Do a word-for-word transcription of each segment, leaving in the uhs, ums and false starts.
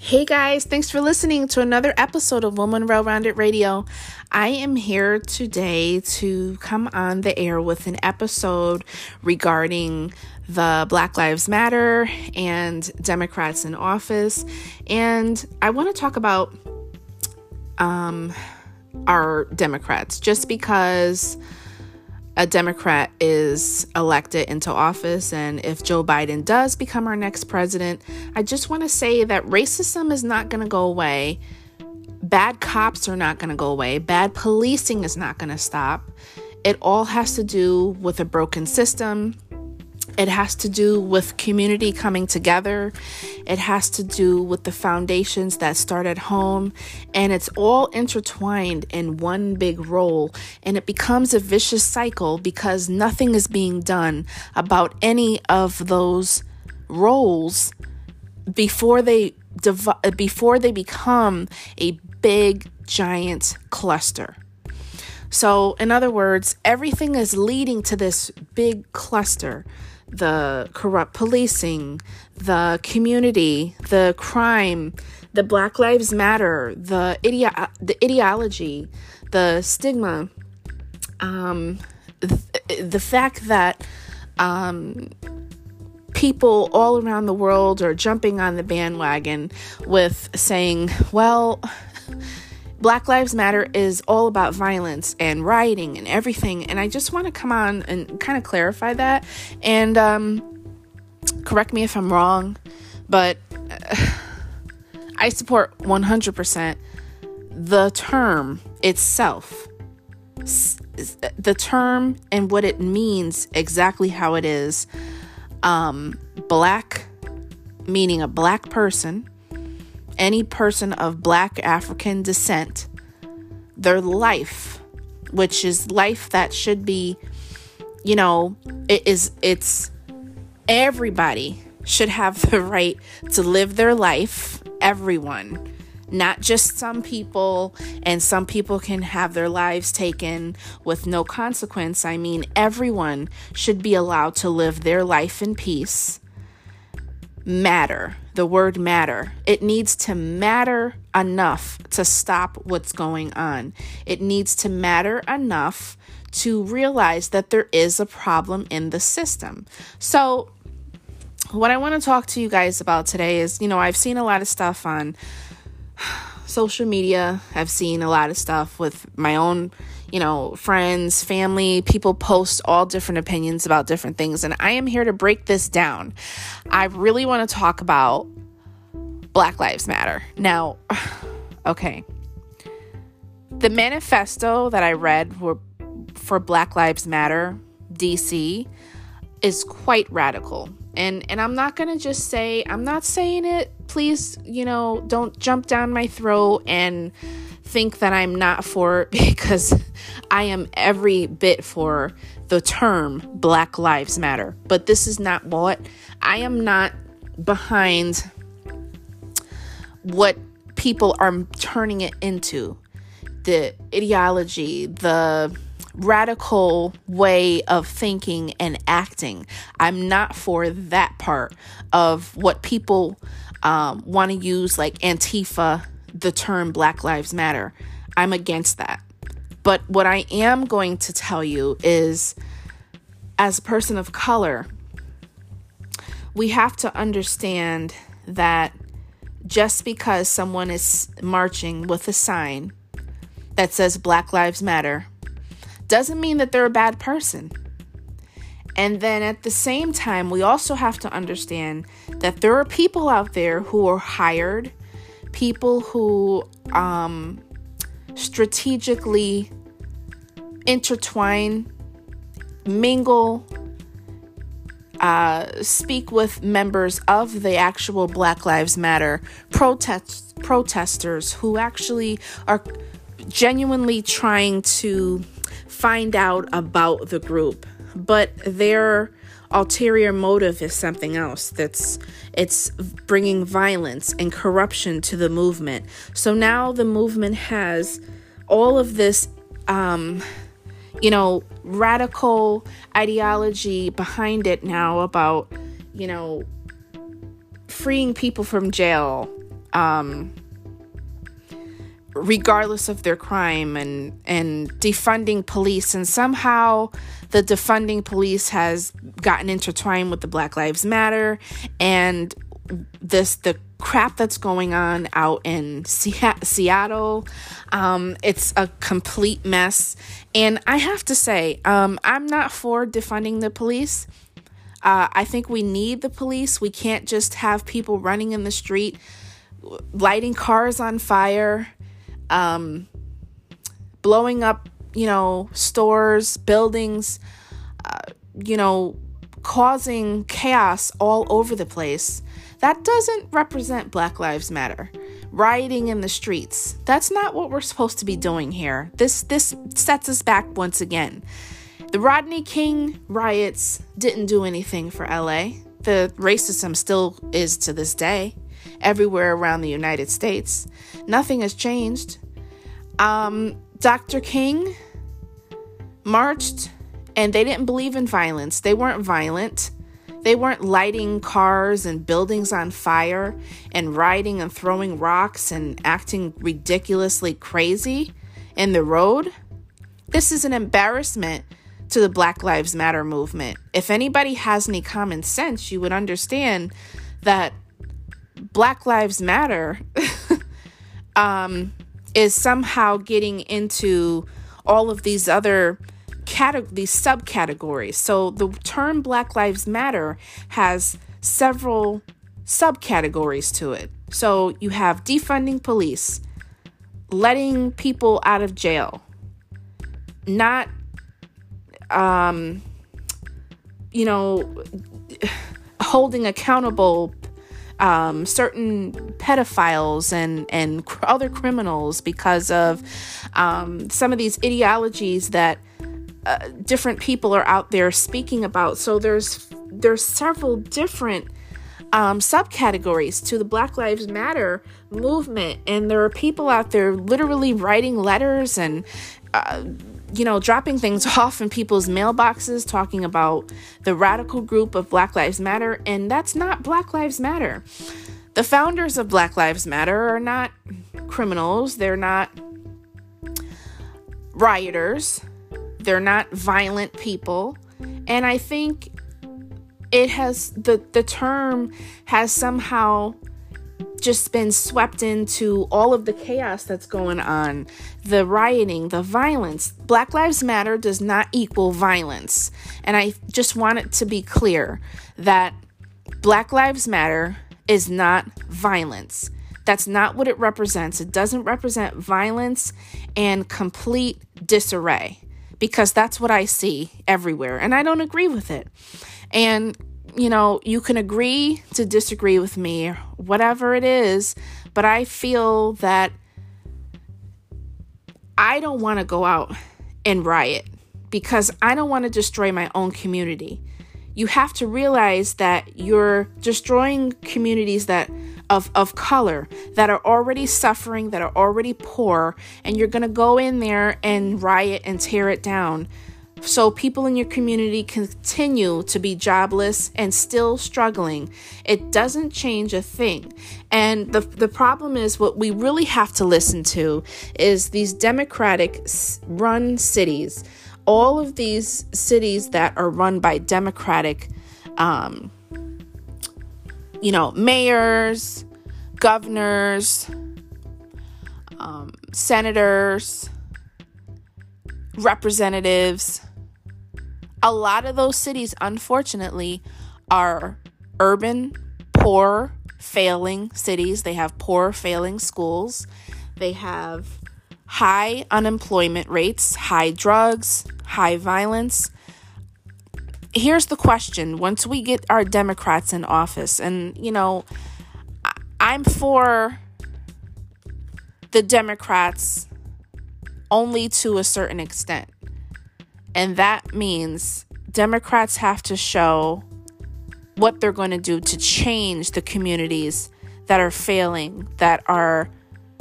Hey guys, thanks for listening to another episode of Woman Well-Rounded Radio. I am here today to come on the air with an episode regarding the Black Lives Matter and Democrats in office. And I want to talk about um, our Democrats. Just because a Democrat is elected into office, and if Joe Biden does become our next president, I just want to say that racism is not going to go away. Bad cops are not going to go away. Bad policing is not going to stop. It all has to do with a broken system. It has to do with community coming together. It has to do with the foundations that start at home. And it's all intertwined in one big roll. And it becomes a vicious cycle because nothing is being done about any of those roles before they dev- before they become a big, giant cluster. So, in other words, everything is leading to this big cluster. The corrupt policing, the community, the crime, the Black Lives Matter, the ideo- the ideology, the stigma, um, th- the fact that um, people all around the world are jumping on the bandwagon with saying, well, Black Lives Matter is all about violence and rioting and everything. And I just want to come on and kind of clarify that. And um, correct me if I'm wrong, but uh, I support one hundred percent the term itself. S- the term and what it means, exactly how it is. Um, black, meaning a black person. Any person of Black African descent, their life, which is life that should be, you know, it is, it's everybody should have the right to live their life. Everyone, not just some people, and some people can have their lives taken with no consequence. I mean, everyone should be allowed to live their life in peace. Matter. The word matter. It needs to matter enough to stop what's going on. It needs to matter enough to realize that there is a problem in the system. So what I want to talk to you guys about today is, you know, I've seen a lot of stuff on social media. I've seen a lot of stuff with my own, you know, friends, family, people post all different opinions about different things. And I am here to break this down. I really want to talk about Black Lives Matter. Now, okay. The manifesto that I read for, for Black Lives Matter, D C, is quite radical. And and I'm not going to just say, I'm not saying it, please, you know, don't jump down my throat and think that I'm not for it, because I am every bit for the term Black Lives Matter. But this is not what I am not behind what people are turning it into. The ideology, the radical way of thinking and acting. I'm not for that part of what people um, want to use, like Antifa, the term Black Lives Matter. I'm against that. But what I am going to tell you is, as a person of color, we have to understand that just because someone is marching with a sign that says Black Lives Matter doesn't mean that they're a bad person. And then at the same time, we also have to understand that there are people out there who are hired, people who um, strategically intertwine, mingle, uh, speak with members of the actual Black Lives Matter protest- protesters who actually are genuinely trying to find out about the group, but their ulterior motive is something else. That's it's bringing violence and corruption to the movement. So now the movement has all of this, um, you know, radical ideology behind it now about, you know, freeing people from jail, um, regardless of their crime, and, and defunding police. And somehow the defunding police has gotten intertwined with the Black Lives Matter and this, the crap that's going on out in Seattle. Um, it's a complete mess. And I have to say, um, I'm not for defunding the police. Uh, I think we need the police. We can't just have people running in the street, lighting cars on fire, um, blowing up, you know, stores, buildings, uh, you know, causing chaos all over the place. That doesn't represent Black Lives Matter. Rioting in the streets. That's not what we're supposed to be doing here. This this sets us back once again. The Rodney King riots didn't do anything for L A. The racism still is to this day, everywhere around the United States. Nothing has changed. Um, Doctor King marched, and they didn't believe in violence. They weren't violent. They weren't lighting cars and buildings on fire and rioting and throwing rocks and acting ridiculously crazy in the road. This is an embarrassment to the Black Lives Matter movement. If anybody has any common sense, you would understand that Black Lives Matter um, is somehow getting into all of these other Categ- these subcategories. So the term Black Lives Matter has several subcategories to it. So you have defunding police, letting people out of jail, not, um, you know, holding accountable Um, certain pedophiles and, and cr- other criminals because of um, some of these ideologies that uh, different people are out there speaking about. So there's there's several different um, subcategories to the Black Lives Matter movement, and there are people out there literally writing letters and uh, you know, dropping things off in people's mailboxes, talking about the radical group of Black Lives Matter, and that's not Black Lives Matter. The founders of Black Lives Matter are not criminals. They're not rioters. They're not violent people. And I think it has, the, the term has somehow just been swept into all of the chaos that's going on, the rioting, the violence. Black Lives Matter does not equal violence. And I just want it to be clear that Black Lives Matter is not violence. That's not what it represents. It doesn't represent violence and complete disarray, because that's what I see everywhere. And I don't agree with it. And you know, you can agree to disagree with me, whatever it is, but I feel that I don't want to go out and riot because I don't want to destroy my own community. You have to realize that you're destroying communities that of, of color that are already suffering, that are already poor, and you're going to go in there and riot and tear it down. So people in your community continue to be jobless and still struggling. It doesn't change a thing. And the the problem is, what we really have to listen to is these Democratic run cities. All of these cities that are run by Democratic, um, you know, mayors, governors, um, senators, representatives. A lot of those cities, unfortunately, are urban, poor, failing cities. They have poor, failing schools. They have high unemployment rates, high drugs, high violence. Here's the question. Once we get our Democrats in office, and, you know, I'm for the Democrats only to a certain extent. And that means Democrats have to show what they're going to do to change the communities that are failing, that are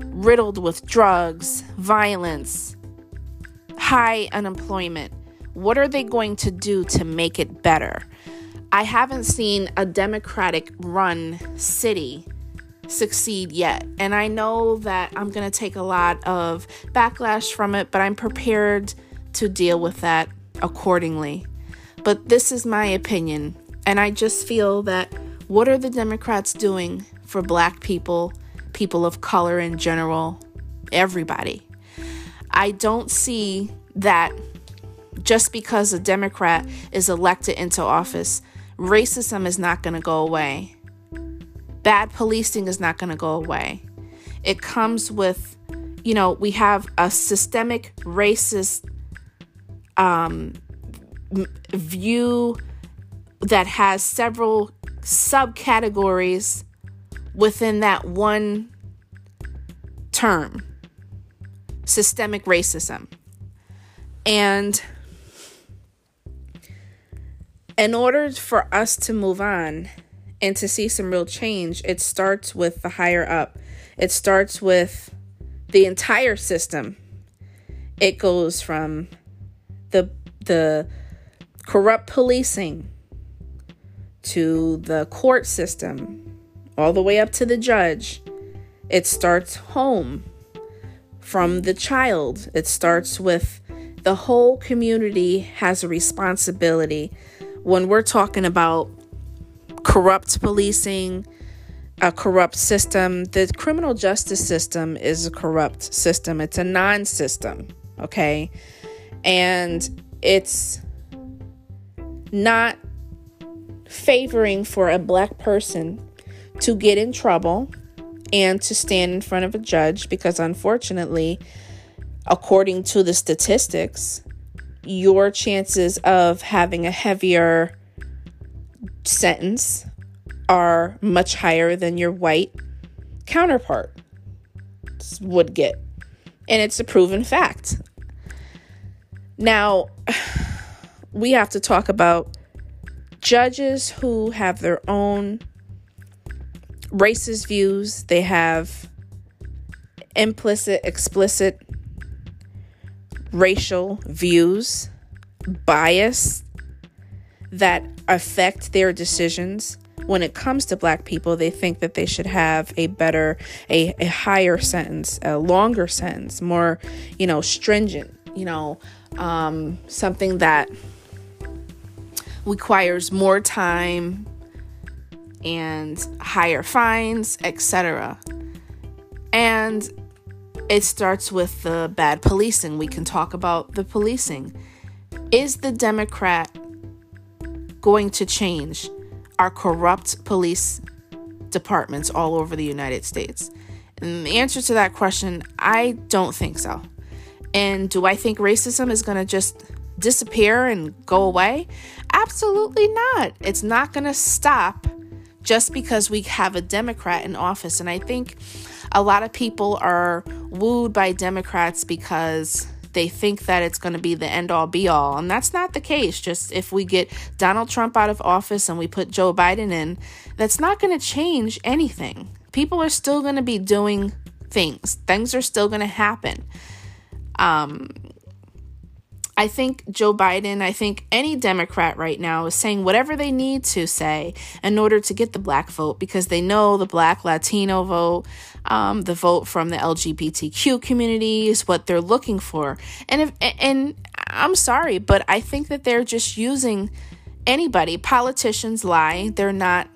riddled with drugs, violence, high unemployment. What are they going to do to make it better? I haven't seen a Democratic run city succeed yet. And I know that I'm going to take a lot of backlash from it, but I'm prepared to deal with that accordingly. But this is my opinion. And I just feel that what are the Democrats doing for Black people, people of color in general, everybody? I don't see that just because a Democrat is elected into office, racism is not going to go away. Bad policing is not going to go away. It comes with, you know, we have a systemic racist um, view that has several subcategories within that one term, systemic racism. And in order for us to move on and to see some real change, it starts with the higher up. It starts with the entire system. It goes from the the corrupt policing to the court system, all the way up to the judge. It starts home, from the child. It starts with the whole community has a responsibility. When we're talking about corrupt policing, a corrupt system, the criminal justice system is a corrupt system. It's a non-system, okay? And it's not favoring for a Black person to get in trouble and to stand in front of a judge, because unfortunately, according to the statistics, your chances of having a heavier sentence are much higher than your white counterpart would get. And it's a proven fact. Now, we have to talk about judges who have their own racist views. They have implicit, explicit racial views, bias that affect their decisions. When it comes to Black people, they think that they should have a better, a, a higher sentence, a longer sentence, more, you know, stringent, you know, um, something that requires more time and higher fines, et cetera. And it starts with the bad policing. We can talk about the policing. Is the Democrat going to change our corrupt police departments all over the United States? And the answer to that question, I don't think so. And do I think racism is going to just disappear and go away? Absolutely not. It's not going to stop just because we have a Democrat in office. And I think a lot of people are wooed by Democrats because they think that it's going to be the end all be all. And that's not the case. Just if we get Donald Trump out of office and we put Joe Biden in, that's not going to change anything. People are still going to be doing things. Things are still going to happen. Um, I think Joe Biden, I think any Democrat right now is saying whatever they need to say in order to get the Black vote, because they know the Black Latino vote, um, the vote from the L G B T Q community is what they're looking for. And if, and I'm sorry, but I think that they're just using anybody. Politicians lie. They're not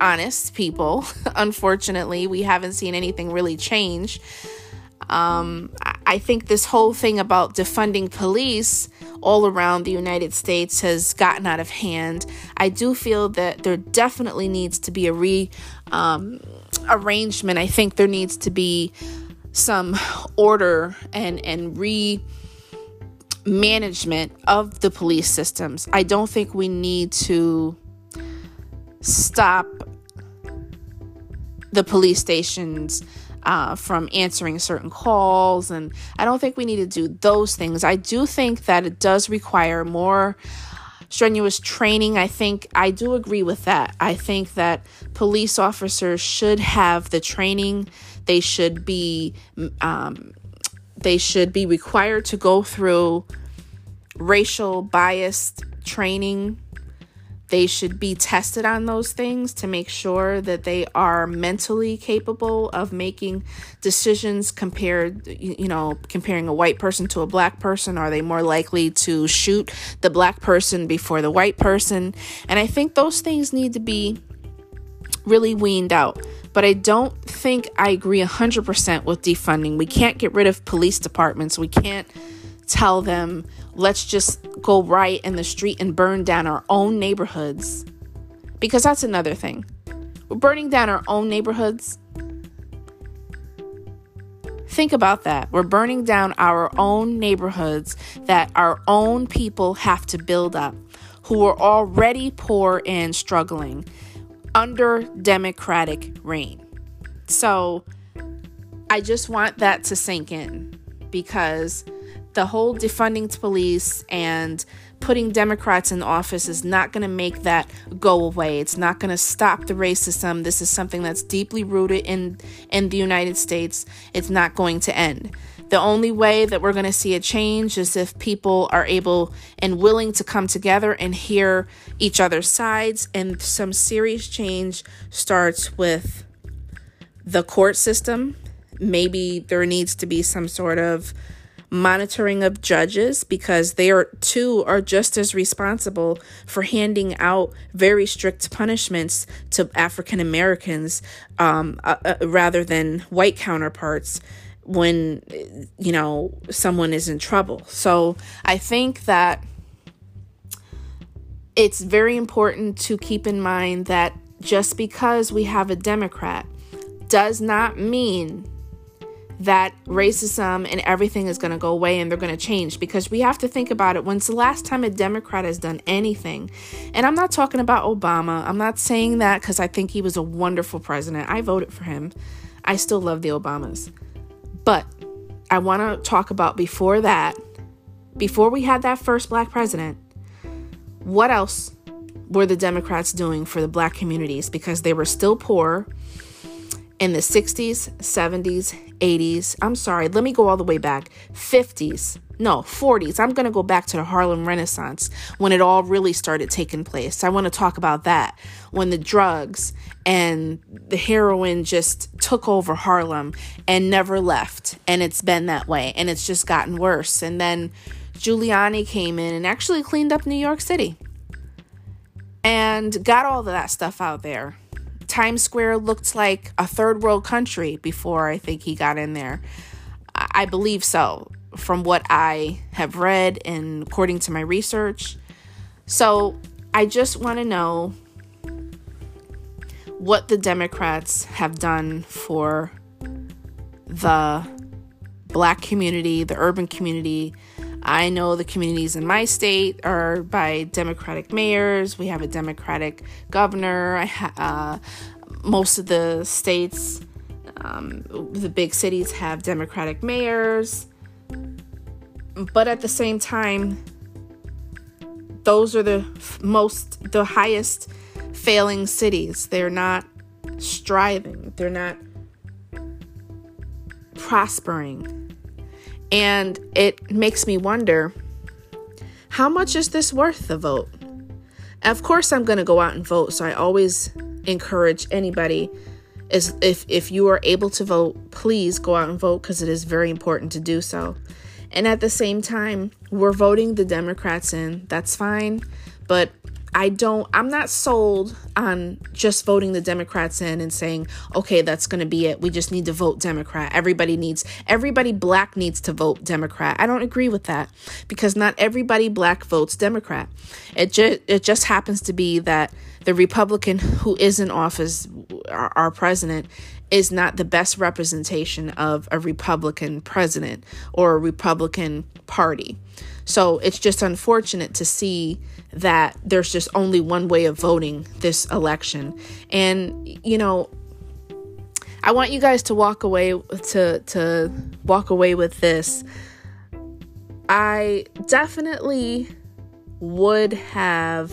honest people. Unfortunately, we haven't seen anything really change. Um, I think this whole thing about defunding police all around the United States has gotten out of hand. I do feel that there definitely needs to be a re, um, arrangement. I think there needs to be some order and, and re management of the police systems. I don't think we need to stop the police stations Uh, from answering certain calls. And I don't think we need to do those things. I do think that it does require more strenuous training. I think I do agree with that. I think that police officers should have the training. They should be, um, they should be required to go through racial biased training. they should be tested on those things to make sure that they are mentally capable of making decisions compared, you know, comparing a white person to a black person. Are they more likely to shoot the black person before the white person? And I think those things need to be really weaned out. But I don't think I agree one hundred percent with defunding. We can't get rid of police departments. We can't tell them, let's just go riot in the street and burn down our own neighborhoods. Because that's another thing. We're burning down our own neighborhoods. Think about that. We're burning down our own neighborhoods that our own people have to build up, who are already poor and struggling under Democratic reign. So I just want that to sink in, because the whole defunding the police and putting Democrats in office is not going to make that go away. It's not going to stop the racism. This is something that's deeply rooted in, in the United States. It's not going to end. The only way that we're going to see a change is if people are able and willing to come together and hear each other's sides. And some serious change starts with the court system. Maybe there needs to be some sort of monitoring of judges, because they are too are just as responsible for handing out very strict punishments to African Americans um, uh, uh, rather than white counterparts when, you know, someone is in trouble. So I think that it's very important to keep in mind that just because we have a Democrat does not mean that racism and everything is going to go away and they're going to change, because we have to think about it. When's the last time a Democrat has done anything? And I'm not talking about Obama. I'm not saying that because I think he was a wonderful president. I voted for him. I still love the Obamas. But I want to talk about before that, before we had that first black president, what else were the Democrats doing for the black communities? Because they were still poor in the sixties, seventies, eighties, I'm sorry, let me go all the way back, fifties, no, forties. I'm going to go back to the Harlem Renaissance when it all really started taking place. I want to talk about that, when the drugs and the heroin just took over Harlem and never left. And it's been that way, and it's just gotten worse. And then Giuliani came in and actually cleaned up New York City and got all of that stuff out there. Times Square looked like a third world country before I think he got in there. I believe so, from what I have read and according to my research. So I just want to know what the Democrats have done for the black community, the urban community. I know the communities in my state are by Democratic mayors. We have a Democratic governor. I ha- uh, most of the states, um, the big cities have Democratic mayors. But at the same time, those are the most, the highest failing cities. They're not striving. They're not prospering. And it makes me wonder, how much is this worth the vote? Of course, I'm going to go out and vote. So I always encourage anybody, is if, if you are able to vote, please go out and vote, because it is very important to do so. And at the same time, we're voting the Democrats in. That's fine. But I don't, I'm not sold on just voting the Democrats in and saying, okay, that's going to be it. We just need to vote Democrat. Everybody needs, everybody black needs to vote Democrat. I don't agree with that, because not everybody black votes Democrat. It just, it just happens to be that the Republican who is in office, our, our president, is not the best representation of a Republican president or a Republican party. So it's just unfortunate to see that there's just only one way of voting this election. And, you know, I want you guys to walk away to, to walk away with this. I definitely would have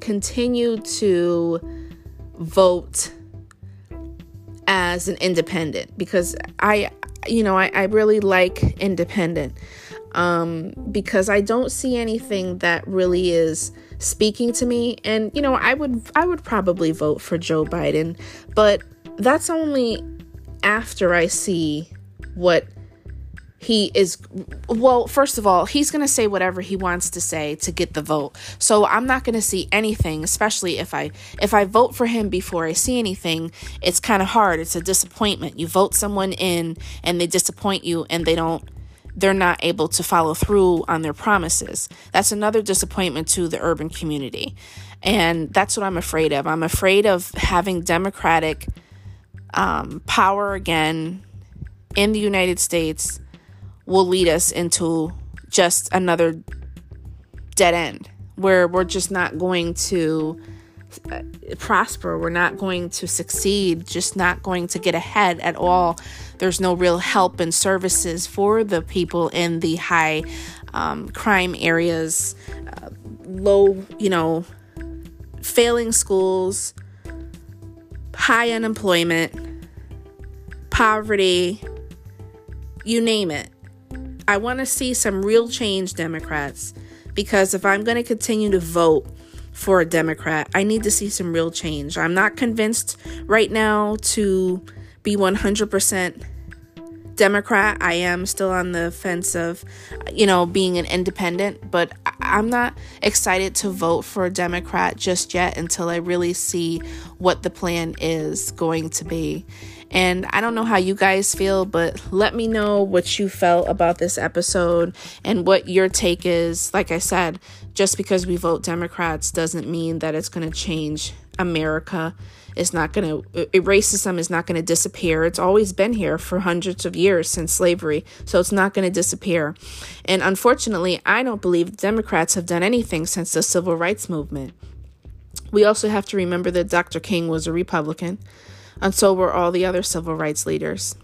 continued to vote as an independent, because I, you know, I, I really like independent. um, because I don't see anything that really is speaking to me. And, you know, I would, I would probably vote for Joe Biden, but that's only after I see what he is. Well, first of all, he's going to say whatever he wants to say to get the vote. So I'm not going to see anything, especially if I if I vote for him before I see anything. It's kind of hard. It's a disappointment. You vote someone in and they disappoint you and they don't they're not able to follow through on their promises. That's another disappointment to the urban community. And that's what I'm afraid of. I'm afraid of having Democratic um, power again in the United States will lead us into just another dead end where we're just not going to prosper. We're not going to succeed, just not going to get ahead at all. There's no real help and services for the people in the high um, crime areas, uh, low, you know, failing schools, high unemployment, poverty, you name it. I want to see some real change, Democrats, because if I'm going to continue to vote for a Democrat, I need to see some real change. I'm not convinced right now to be one hundred percent Democrat. I am still on the fence of, you know, being an independent, but I'm not excited to vote for a Democrat just yet until I really see what the plan is going to be. And I don't know how you guys feel, but let me know what you felt about this episode and what your take is. Like I said, just because we vote Democrats doesn't mean that it's going to change America. It's not going to, racism is not going to disappear. It's always been here for hundreds of years since slavery, so it's not going to disappear. And unfortunately, I don't believe Democrats have done anything since the Civil Rights Movement. We also have to remember that Doctor King was a Republican. And so were all the other civil rights leaders.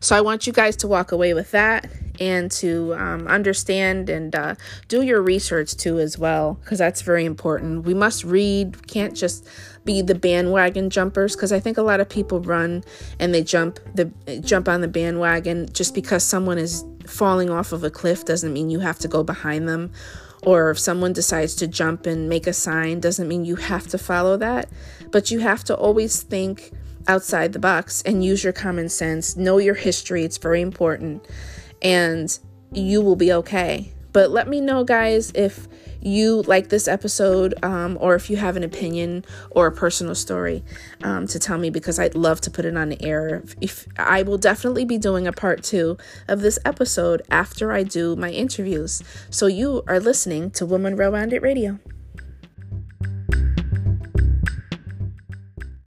So I want you guys to walk away with that and to um, understand and uh, do your research too as well, because that's very important. We must read. We can't just be the bandwagon jumpers, because I think a lot of people run and they jump the jump on the bandwagon. Just because someone is falling off of a cliff doesn't mean you have to go behind them. Or if someone decides to jump and make a sign, doesn't mean you have to follow that. But you have to always think outside the box and use your common sense. Know your history. It's very important. And you will be okay. But let me know, guys, if you like this episode um, or if you have an opinion or a personal story um, to tell me, because I'd love to put it on the air. If, if I will definitely be doing a part two of this episode after I do my interviews. So you are listening to Woman Well-Rounded Radio.